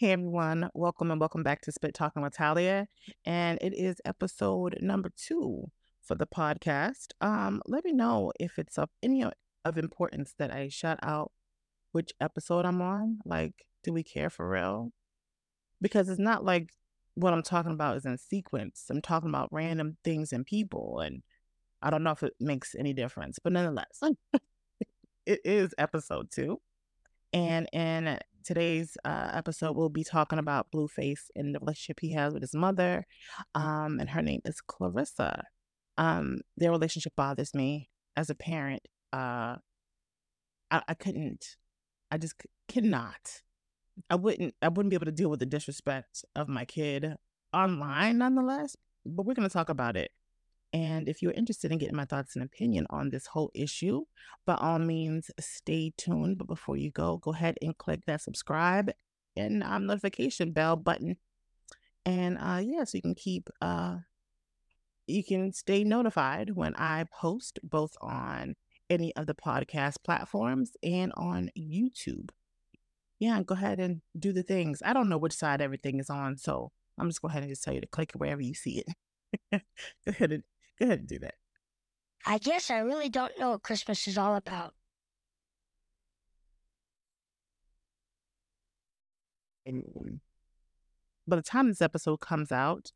Hey everyone, welcome back to Spit Talking with Talia, and it is episode number 2 for the podcast. Let me know if it's of any of importance that I shout out which episode I'm on. Like, do we care for real? Because it's not like what I'm talking about is in sequence. I'm talking about random things and people, and I don't know if it makes any difference, but nonetheless, it is episode 2, and today's episode, we'll be talking about Blueface and the relationship he has with his mother, and her name is Karlissa. Their relationship bothers me as a parent. I wouldn't be able to deal with the disrespect of my kid online, nonetheless, but we're going to talk about it. And if you're interested in getting my thoughts and opinion on this whole issue, by all means, stay tuned. But before you go, go ahead and click that subscribe and notification bell button. And so you can stay notified when I post, both on any of the podcast platforms and on YouTube. Yeah, go ahead and do the things. I don't know which side everything is on, so I'm just going ahead and just tell you to click wherever you see it. Go ahead and do that. I guess I really don't know what Christmas is all about. And by the time this episode comes out,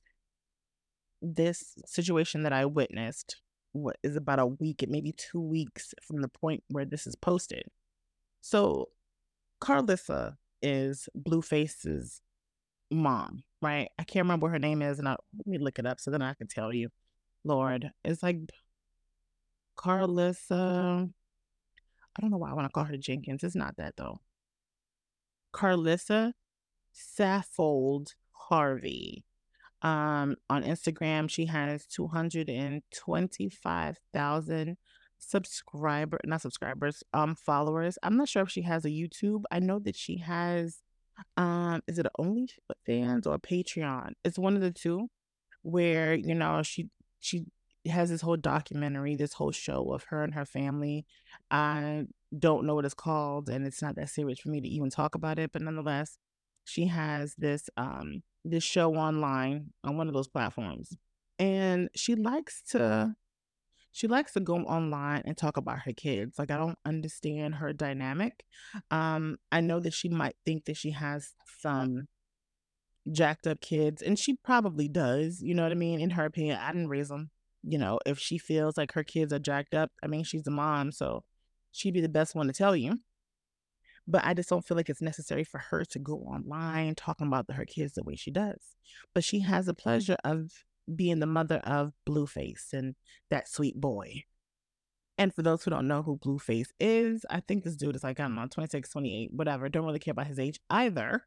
this situation that I witnessed is about a week, and maybe 2 weeks from the point where this is posted. So Karlissa is Blueface's mom, right? I can't remember what her name is, and let me look it up so then I can tell you. Lord, it's like Karlissa. I don't know why I want to call her Jenkins. It's not that, though. Karlissa Saffold Harvey. On Instagram, she has 225,000 followers. I'm not sure if she has a YouTube. I know that she has, is it OnlyFans or Patreon? It's one of the two, where, you know, she has this whole documentary, this whole show of her and her family. I don't know what it's called, and it's not that serious for me to even talk about it. But nonetheless, she has this this show online on one of those platforms, and she likes to go online and talk about her kids. Like, I don't understand her dynamic. I know that she might think that she has some jacked up kids, and she probably does, you know what I mean? In her opinion, I didn't raise them. You know, if she feels like her kids are jacked up, I mean, she's the mom, so she'd be the best one to tell you. But I just don't feel like it's necessary for her to go online talking about her kids the way she does. But she has the pleasure of being the mother of Blueface and that sweet boy. And for those who don't know who Blueface is, I think this dude is like, I don't know, 26, 28, whatever. Don't really care about his age either.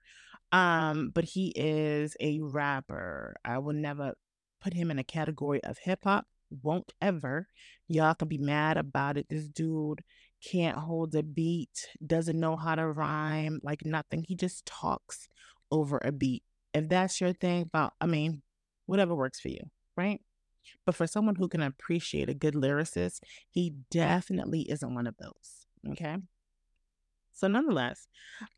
But he is a rapper. I will never put him in a category of hip hop. Won't ever. Y'all can be mad about it. This dude can't hold a beat, doesn't know how to rhyme, like nothing. He just talks over a beat. If that's your thing, whatever works for you, right? But for someone who can appreciate a good lyricist, he definitely isn't one of those, okay? So nonetheless,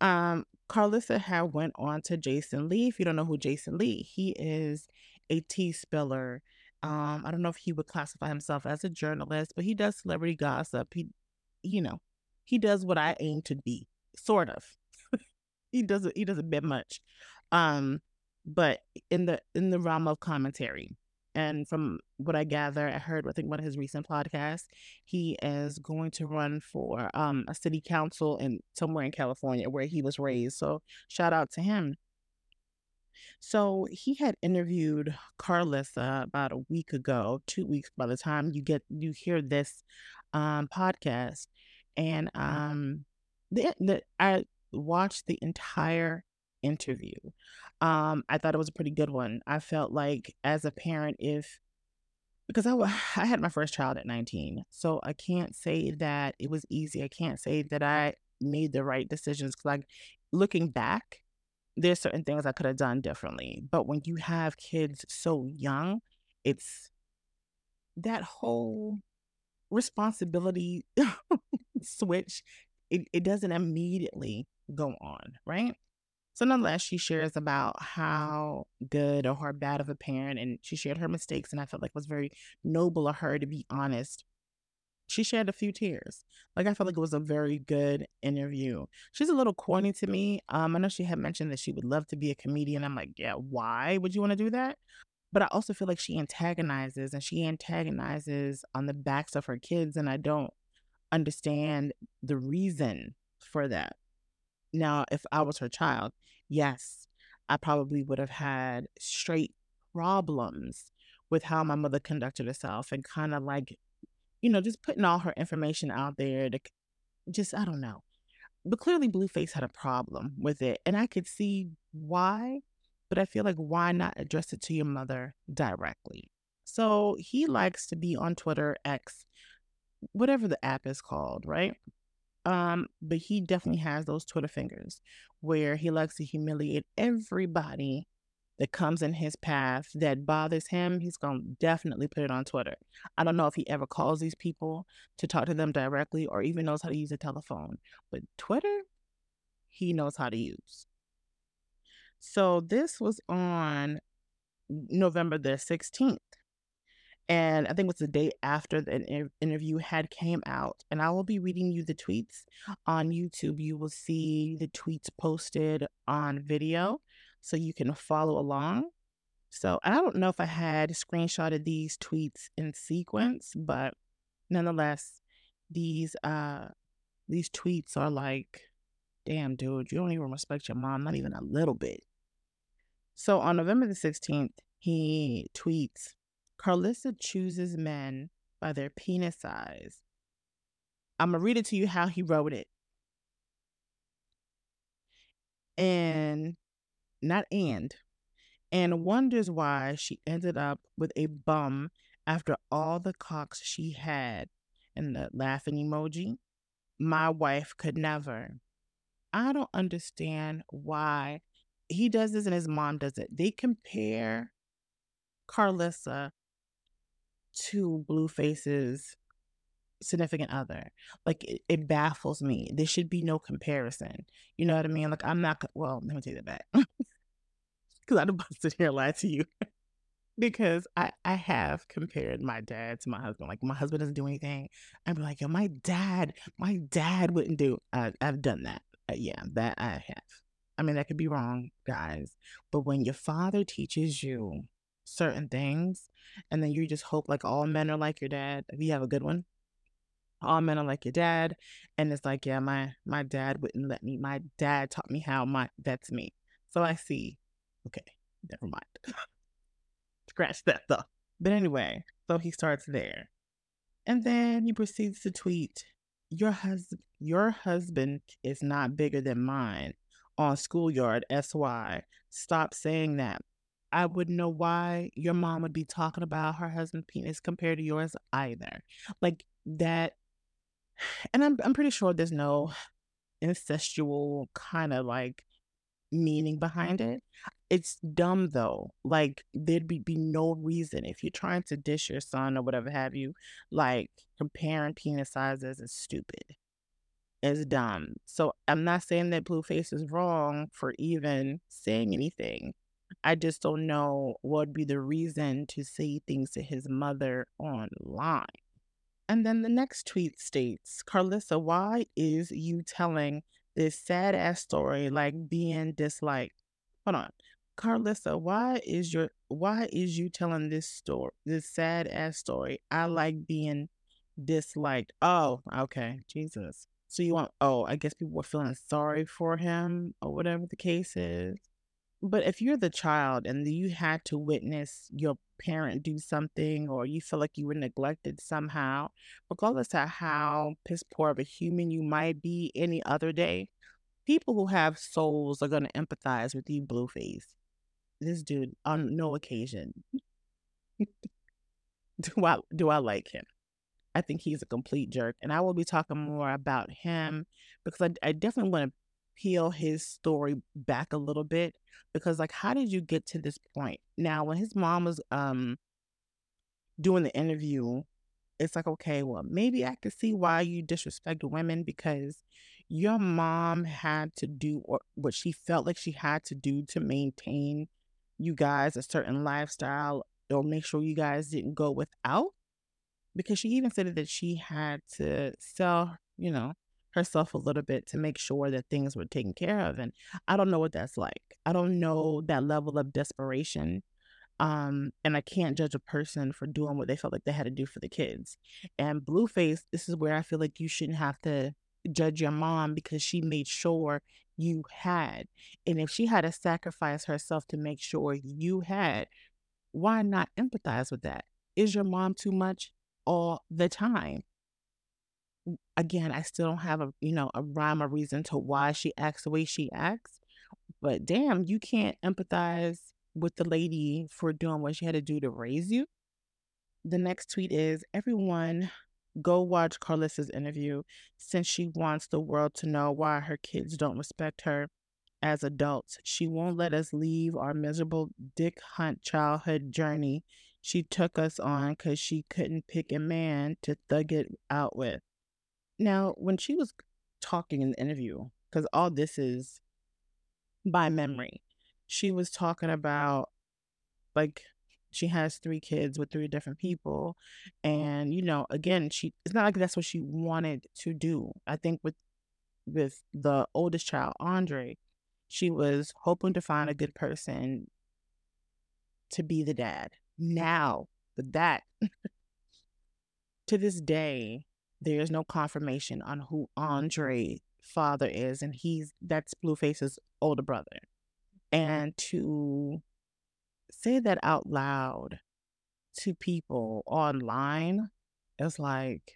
Karlissa had went on to Jason Lee. If you don't know who Jason Lee, he is a tea spiller. I don't know if he would classify himself as a journalist, but he does celebrity gossip. He does what I aim to be, sort of. He doesn't bit much, but in the realm of commentary. And from what I gather, I heard, I think, one of his recent podcasts, he is going to run for a city council somewhere in California where he was raised. So shout out to him. So he had interviewed Karlissa about a week ago, 2 weeks by the time you hear this podcast. And I watched the entire interview. I thought it was a pretty good one. I felt like, as a parent, because I had my first child at 19, so I can't say that it was easy. I can't say that I made the right decisions, because, like, looking back, there's certain things I could have done differently. But when you have kids so young, it's that whole responsibility switch. It doesn't immediately go on, right? So nonetheless, she shares about how good or how bad of a parent, and she shared her mistakes, and I felt like it was very noble of her to be honest. She shed a few tears. Like, I felt like it was a very good interview. She's a little corny to me. I know she had mentioned that she would love to be a comedian. I'm like, yeah, why would you want to do that? But I also feel like she antagonizes, and she antagonizes on the backs of her kids, and I don't understand the reason for that. Now, if I was her child, yes, I probably would have had straight problems with how my mother conducted herself and kind of like, you know, just putting all her information out there to just, I don't know. But clearly Blueface had a problem with it, and I could see why, but I feel like why not address it to your mother directly? So he likes to be on Twitter, X, whatever the app is called, right? But he definitely has those Twitter fingers where he likes to humiliate everybody that comes in his path that bothers him. He's going to definitely put it on Twitter. I don't know if he ever calls these people to talk to them directly or even knows how to use a telephone, but Twitter, he knows how to use. So this was on November the 16th. And I think it was the day after the interview had came out. And I will be reading you the tweets on YouTube. You will see the tweets posted on video so you can follow along. So I don't know if I had screenshotted these tweets in sequence, but nonetheless, these tweets are like, damn, dude, you don't even respect your mom, not even a little bit. So on November the 16th, he tweets, Karlissa chooses men by their penis size. I'm going to read it to you how he wrote it. And wonders why she ended up with a bum after all the cocks she had. And the laughing emoji. My wife could never. I don't understand why he does this and his mom does it. They compare Karlissa to Blueface's significant other. Like, it baffles me. There should be no comparison. You know what I mean? Like, I'm not, well, let me take that back. Because I'm about to sit here and lie to you. Because I have compared my dad to my husband. Like, my husband doesn't do anything. I'd be like, yo, my dad wouldn't do. I've done that. Yeah, that I have. I mean, that could be wrong, guys. But when your father teaches you certain things, and then you just hope like all men are like your dad. If you have a good one, all men are like your dad, and it's like, yeah, my dad wouldn't let me. My dad taught me how. That's me. So I see. Okay, never mind. Scratch that though. But anyway, so he starts there, and then he proceeds to tweet, "Your husband is not bigger than mine." On Schoolyard SY, stop saying that. I wouldn't know why your mom would be talking about her husband's penis compared to yours either. Like that. And I'm pretty sure there's no incestual kind of like meaning behind it. It's dumb though. Like there'd be no reason if you're trying to dish your son or whatever have you, like comparing penis sizes is stupid. It's dumb. So I'm not saying that Blueface is wrong for even saying anything. I just don't know what would be the reason to say things to his mother online. And then the next tweet states, Karlissa, why is you telling this sad ass story like being disliked? Hold on. Karlissa, why is you telling this sad ass story? I like being disliked. Oh, okay. Jesus. So you want, oh, I guess people were feeling sorry for him or whatever the case is. But if you're the child and you had to witness your parent do something or you feel like you were neglected somehow, regardless of how piss poor of a human you might be any other day, people who have souls are going to empathize with you, Blueface. This dude, on no occasion, do I like him. I think he's a complete jerk. And I will be talking more about him because I definitely want to peel his story back a little bit because like, how did you get to this point? Now, when his mom was doing the interview, it's like, okay, well, maybe I could see why you disrespect women because your mom had to do what she felt like she had to do to maintain you guys a certain lifestyle or make sure you guys didn't go without, because she even said that she had to sell, you know, herself a little bit to make sure that things were taken care of. And I don't know what that's like. I don't know that level of desperation. And I can't judge a person for doing what they felt like they had to do for the kids. And Blueface, this is where I feel like you shouldn't have to judge your mom, because she made sure you had. And if she had to sacrifice herself to make sure you had, why not empathize with that? Is your mom too much all the time? Again, I still don't have a rhyme or reason to why she acts the way she acts, but damn, you can't empathize with the lady for doing what she had to do to raise you. The next tweet is, everyone go watch Karlissa's interview since she wants the world to know why her kids don't respect her as adults. She won't let us leave our miserable dick hunt childhood journey she took us on because she couldn't pick a man to thug it out with. Now, when she was talking in the interview, because all this is by memory, she was talking about, like, she has 3 kids with 3 different people. And, again, it's not like that's what she wanted to do. I think with the oldest child, Andre, she was hoping to find a good person to be the dad. Now, with that, to this day, there is no confirmation on who Andre's father is, and that's Blueface's older brother. And to say that out loud to people online is like,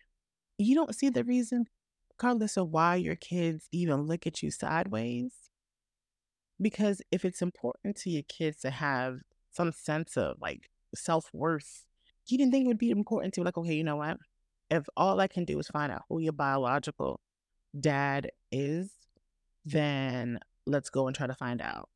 you don't see the reason, regardless of why your kids even look at you sideways. Because if it's important to your kids to have some sense of, like, self-worth, you didn't think it would be important to, like, okay, you know what? If all I can do is find out who your biological dad is, then let's go and try to find out.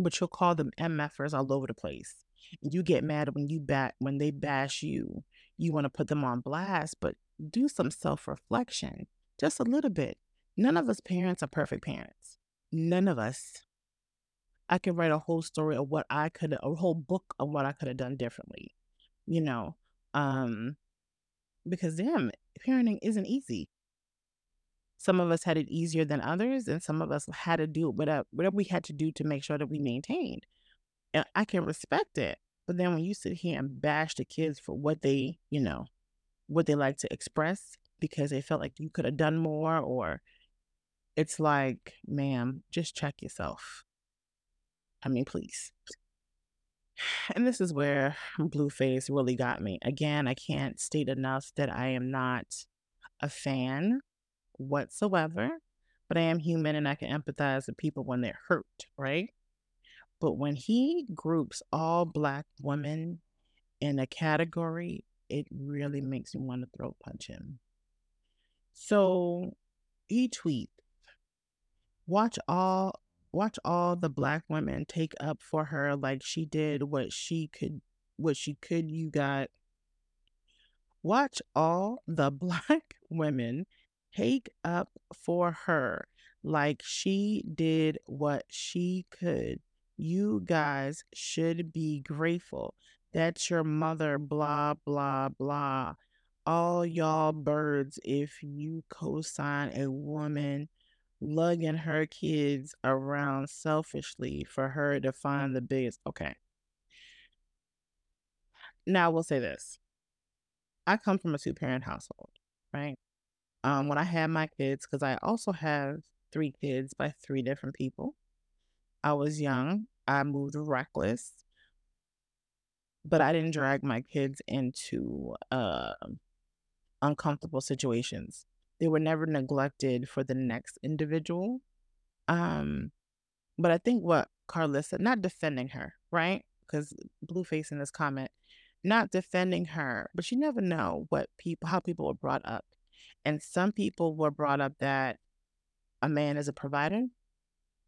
But you'll call them MFers all over the place. You get mad when they bash you. You want to put them on blast, but do some self-reflection, just a little bit. None of us parents are perfect parents. None of us. I could write a whole story of a whole book of what I could have done differently, because damn, parenting isn't easy. Some of us had it easier than others, and some of us had to do whatever we had to do to make sure that we maintained. And I can respect it. But then when you sit here and bash the kids for what they like to express because they felt like you could have done more, or it's like, ma'am, just check yourself. I mean, please. And this is where Blueface really got me. Again, I can't state enough that I am not a fan whatsoever, but I am human and I can empathize with people when they're hurt, right? But when he groups all Black women in a category, it really makes me want to throat punch him. So he tweets, watch all the Black women take up for her like she did what she could. You got, watch all the Black women take up for her like she did what she could. You guys should be grateful. That's your mother, blah, blah, blah. All y'all birds, if you co-sign a woman lugging her kids around selfishly for her to find the biggest. Okay. Now, I will say this. I come from a 2-parent household, right? When I had my kids, because I also have 3 kids by 3 different people. I was young. I moved reckless. But I didn't drag my kids into uncomfortable situations. They were never neglected for the next individual. But I think what Karlissa, not defending her, right? Because Blueface in this comment, not defending her, but you never know how people were brought up. And some people were brought up that a man is a provider,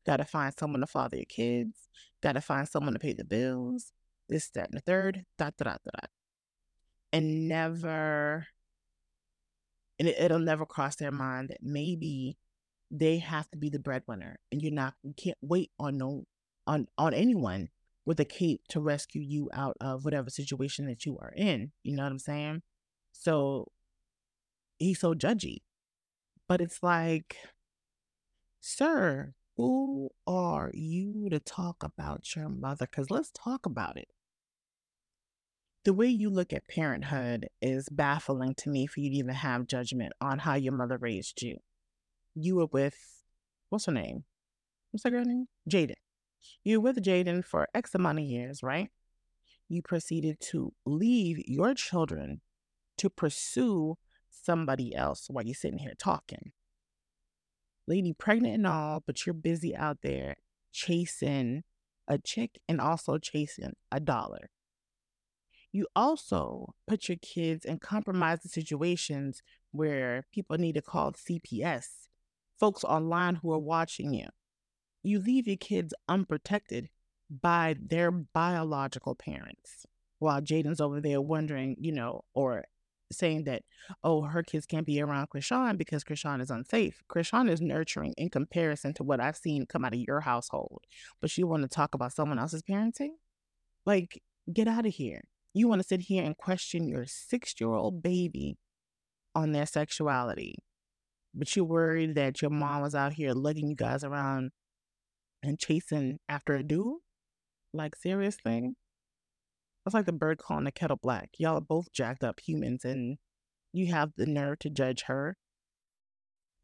got to find someone to father your kids, got to find someone to pay the bills, this, that, and the third, and never... And it'll never cross their mind that maybe they have to be the breadwinner, and you can't wait on anyone with a cape to rescue you out of whatever situation that you are in. You know what I'm saying? So he's so judgy, but it's like, sir, who are you to talk about your mother? Because let's talk about it. The way you look at parenthood is baffling to me, for you to even have judgment on how your mother raised you. You were with, what's her name? What's that girl's name? Jaden. You were with Jaden for X amount of years, right? You proceeded to leave your children to pursue somebody else while you're sitting here talking. Lady pregnant and all, but you're busy out there chasing a chick and also chasing a dollar. You also put your kids in compromising situations where people need to call CPS, folks online who are watching you. You leave your kids unprotected by their biological parents, while Jaden's over there wondering, or saying that, oh, her kids can't be around Chrisean because Chrisean is unsafe. Chrisean is nurturing in comparison to what I've seen come out of your household, but you want to talk about someone else's parenting? Like, get out of here. You want to sit here and question your 6-year-old baby on their sexuality, but you're worried that your mom was out here lugging you guys around and chasing after a dude? Like, seriously? That's like the bird calling the kettle black. Y'all are both jacked up humans, and you have the nerve to judge her.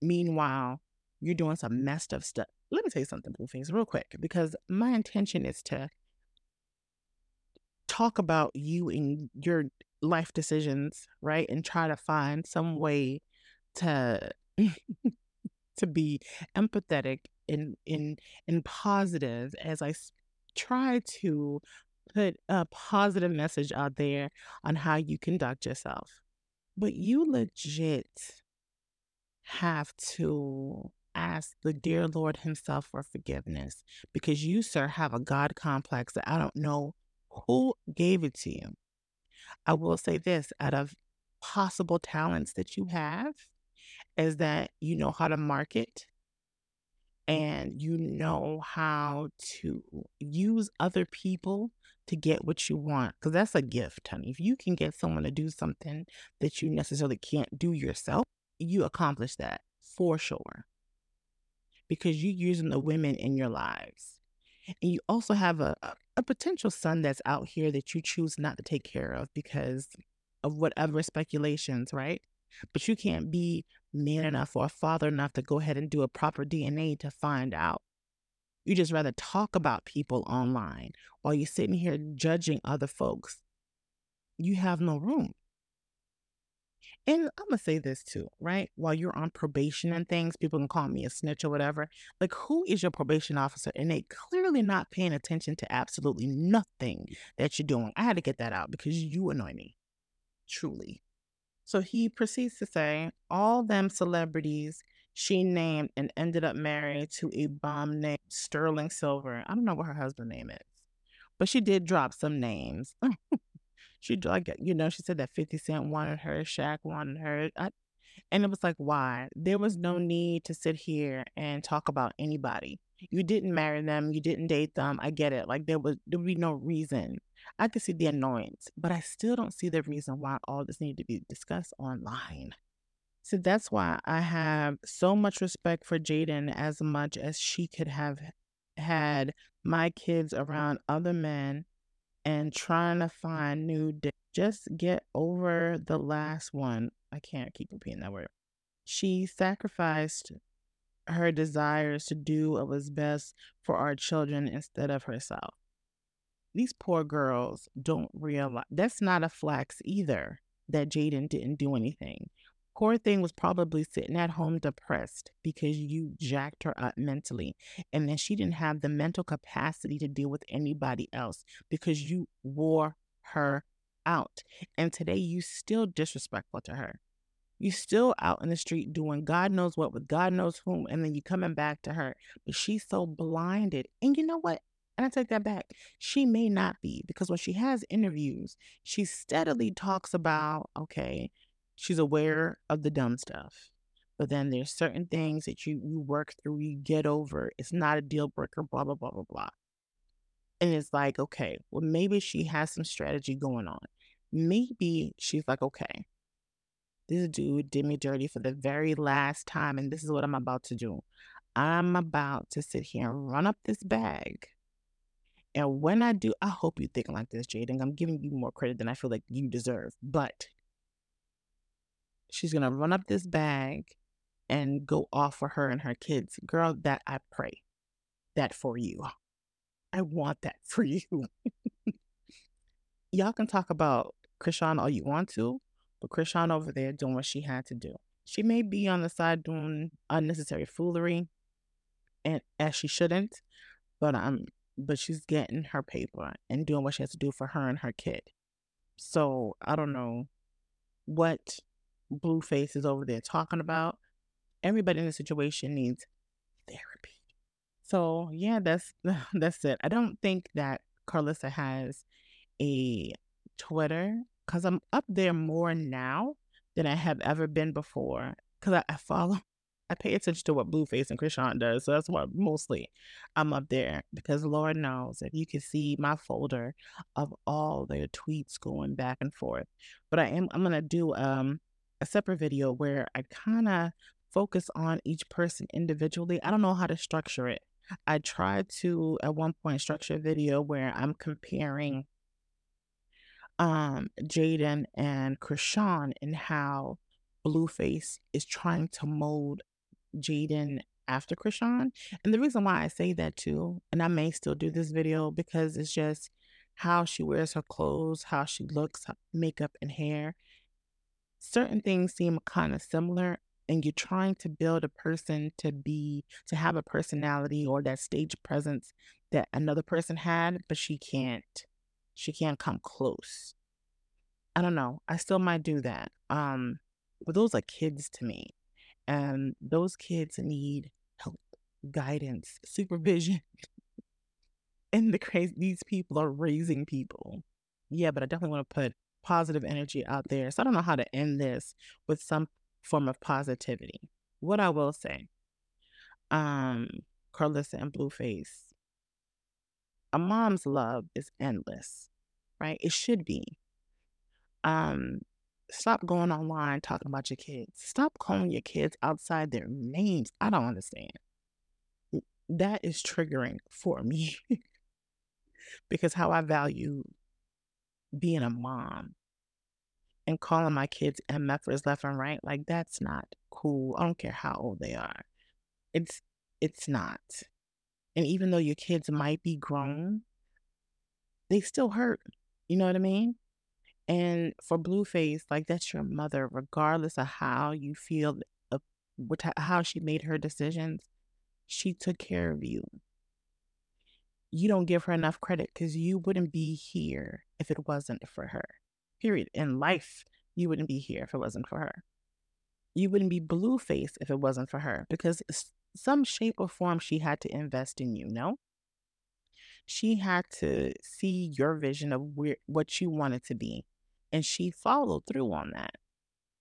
Meanwhile, you're doing some messed up stuff. Let me tell you something, Blueface, real quick, because my intention is to talk about you and your life decisions, right? And try to find some way to to be empathetic and positive as I try to put a positive message out there on how you conduct yourself. But you legit have to ask the dear Lord himself for forgiveness, because you, sir, have a God complex that I don't know who gave it to you. I will say this, out of possible talents that you have, is that you know how to market and you know how to use other people to get what you want. Because that's a gift, honey. If you can get someone to do something that you necessarily can't do yourself, you accomplish that for sure, because you're using the women in your lives. And you also have a potential son that's out here that you choose not to take care of because of whatever speculations, right? But you can't be man enough or father enough to go ahead and do a proper DNA to find out. You just rather talk about people online while you're sitting here judging other folks. You have no room. And I'm going to say this too, right? While you're on probation and things, people can call me a snitch or whatever. Like, who is your probation officer? And they clearly not paying attention to absolutely nothing that you're doing. I had to get that out because you annoy me. Truly. So he proceeds to say, all them celebrities she named and ended up married to a bum named Sterling Silver. I don't know what her husband's name is, but she did drop some names. She said that 50 Cent wanted her, Shaq wanted her. And it was like, why? There was no need to sit here and talk about anybody. You didn't marry them. You didn't date them. I get it. Like, there would be no reason. I could see the annoyance, but I still don't see the reason why all this needed to be discussed online. So that's why I have so much respect for Jaden, as much as she could have had my kids around other men and trying to find new dick. Just get over the last one. I can't keep repeating that word. She sacrificed her desires to do what was best for our children instead of herself. These poor girls don't realize that's not a flex either, that Jaden didn't do anything. Poor thing was probably sitting at home depressed because you jacked her up mentally. And then she didn't have the mental capacity to deal with anybody else because you wore her out. And today you still disrespectful to her. You still out in the street doing God knows what with God knows whom. And then you coming back to her. But she's so blinded. And you know what? And I take that back. She may not be, because when she has interviews, she steadily talks about, okay, she's aware of the dumb stuff, But then there's certain things that you work through, you get over. It's not a deal breaker, blah, blah, blah, blah, blah. And it's like, okay, well, maybe she has some strategy going on. Maybe she's like, okay, this dude did me dirty for the very last time, and this is what I'm about to do. I'm about to sit here and run up this bag. And when I do, I hope you're thinking like this, Jaden. I'm giving you more credit than I feel like you deserve. But she's going to run up this bag and go off for her and her kids. Girl, that I pray that for you. I want that for you. Y'all can talk about Chrisean all you want to, but Chrisean over there doing what she had to do. She may be on the side doing unnecessary foolery, and as she shouldn't, but she's getting her paper and doing what she has to do for her and her kid. So I don't know what Blueface is over there talking about. Everybody in the situation needs therapy. So yeah, that's it. I don't think that Karlissa has a Twitter, because I'm up there more now than I have ever been before. Because I pay attention to what Blueface and Chrisean does. So that's why mostly I'm up there, because Lord knows if you can see my folder of all their tweets going back and forth. But I'm gonna do a separate video where I kind of focus on each person individually. I don't know how to structure it. I tried to, at one point, structure a video where I'm comparing Jaden and Chrisean and how Blueface is trying to mold Jaden after Chrisean. And the reason why I say that too, and I may still do this video, because it's just how she wears her clothes, how she looks, makeup and hair. Certain things seem kind of similar, and you're trying to build a person to have a personality or that stage presence that another person had, but she can't come close. I don't know. I still might do that. But those are kids to me, and those kids need help, guidance, supervision. And these people are raising people. Yeah, but I definitely want to put positive energy out there. So I don't know how to end this with some form of positivity. What I will say, Karlissa and Blueface, a mom's love is endless, right? It should be. Stop going online talking about your kids. Stop calling your kids outside their names. I don't understand. That is triggering for me because how I value being a mom and calling my kids MFers left and right, like, that's not cool. I don't care how old they are. It's not. And even though your kids might be grown, they still hurt. You know what I mean? And for Blueface, like, that's your mother, regardless of how you feel, how she made her decisions, she took care of you. You don't give her enough credit, because you wouldn't be here if it wasn't for her. Period. In life, you wouldn't be here if it wasn't for her. You wouldn't be Blueface if it wasn't for her, because some shape or form she had to invest in you, no? She had to see your vision of what you wanted to be, and she followed through on that.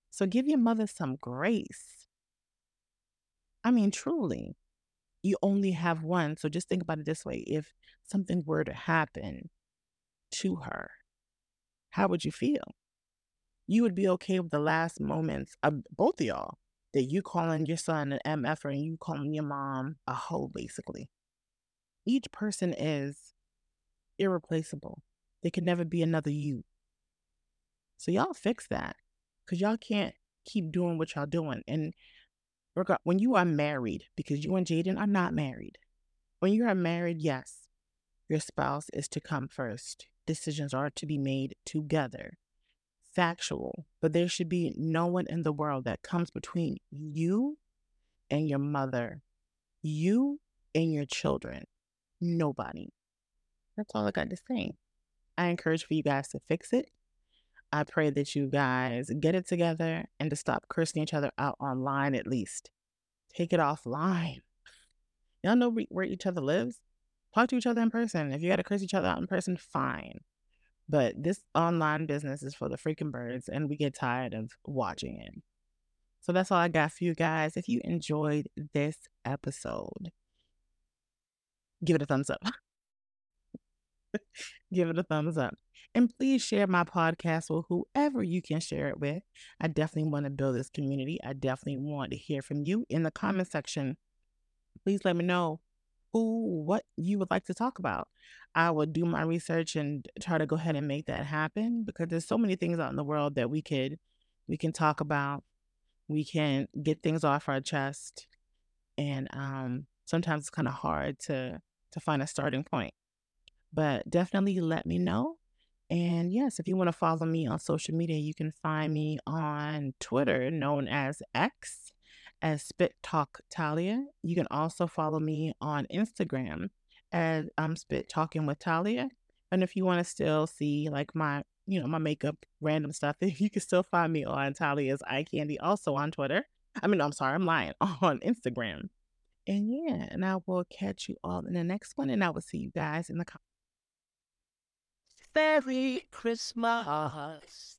So give your mother some grace. I mean, truly, you only have one. So just think about it this way. If something were to happen to her, how would you feel? You would be okay with the last moments of both of y'all, that you calling your son an MF-er and you calling your mom a hoe, basically. Each person is irreplaceable. There could never be another you. So y'all fix that, because y'all can't keep doing what y'all doing. And when you are married, because you and Jaden are not married, when you are married, yes, your spouse is to come first. Decisions are to be made together. Factual. But there should be no one in the world that comes between you and your mother, you and your children. Nobody. That's all I got to say. I encourage for you guys to fix it. I pray that you guys get it together and to stop cursing each other out online at least. Take it offline. Y'all know where each other lives? Talk to each other in person. If you got to curse each other out in person, fine. But this online business is for the freaking birds, and we get tired of watching it. So that's all I got for you guys. If you enjoyed this episode, give it a thumbs up. Give it a thumbs up. And please share my podcast with whoever you can share it with. I definitely want to build this community. I definitely want to hear from you in the comment section. Please let me know what you would like to talk about. I will do my research and try to go ahead and make that happen, because there's so many things out in the world that we can talk about. We can get things off our chest. And sometimes it's kind of hard to find a starting point. But definitely let me know. And yes, if you want to follow me on social media, you can find me on Twitter, known as X, as Spit Talk Talia. You can also follow me on Instagram as Spit Talking with Talia. And if you want to still see like my makeup, random stuff, you can still find me on Talia's Eye Candy, also on Twitter. on Instagram. And yeah, and I will catch you all in the next one, and I will see you guys in the comments. Merry Christmas.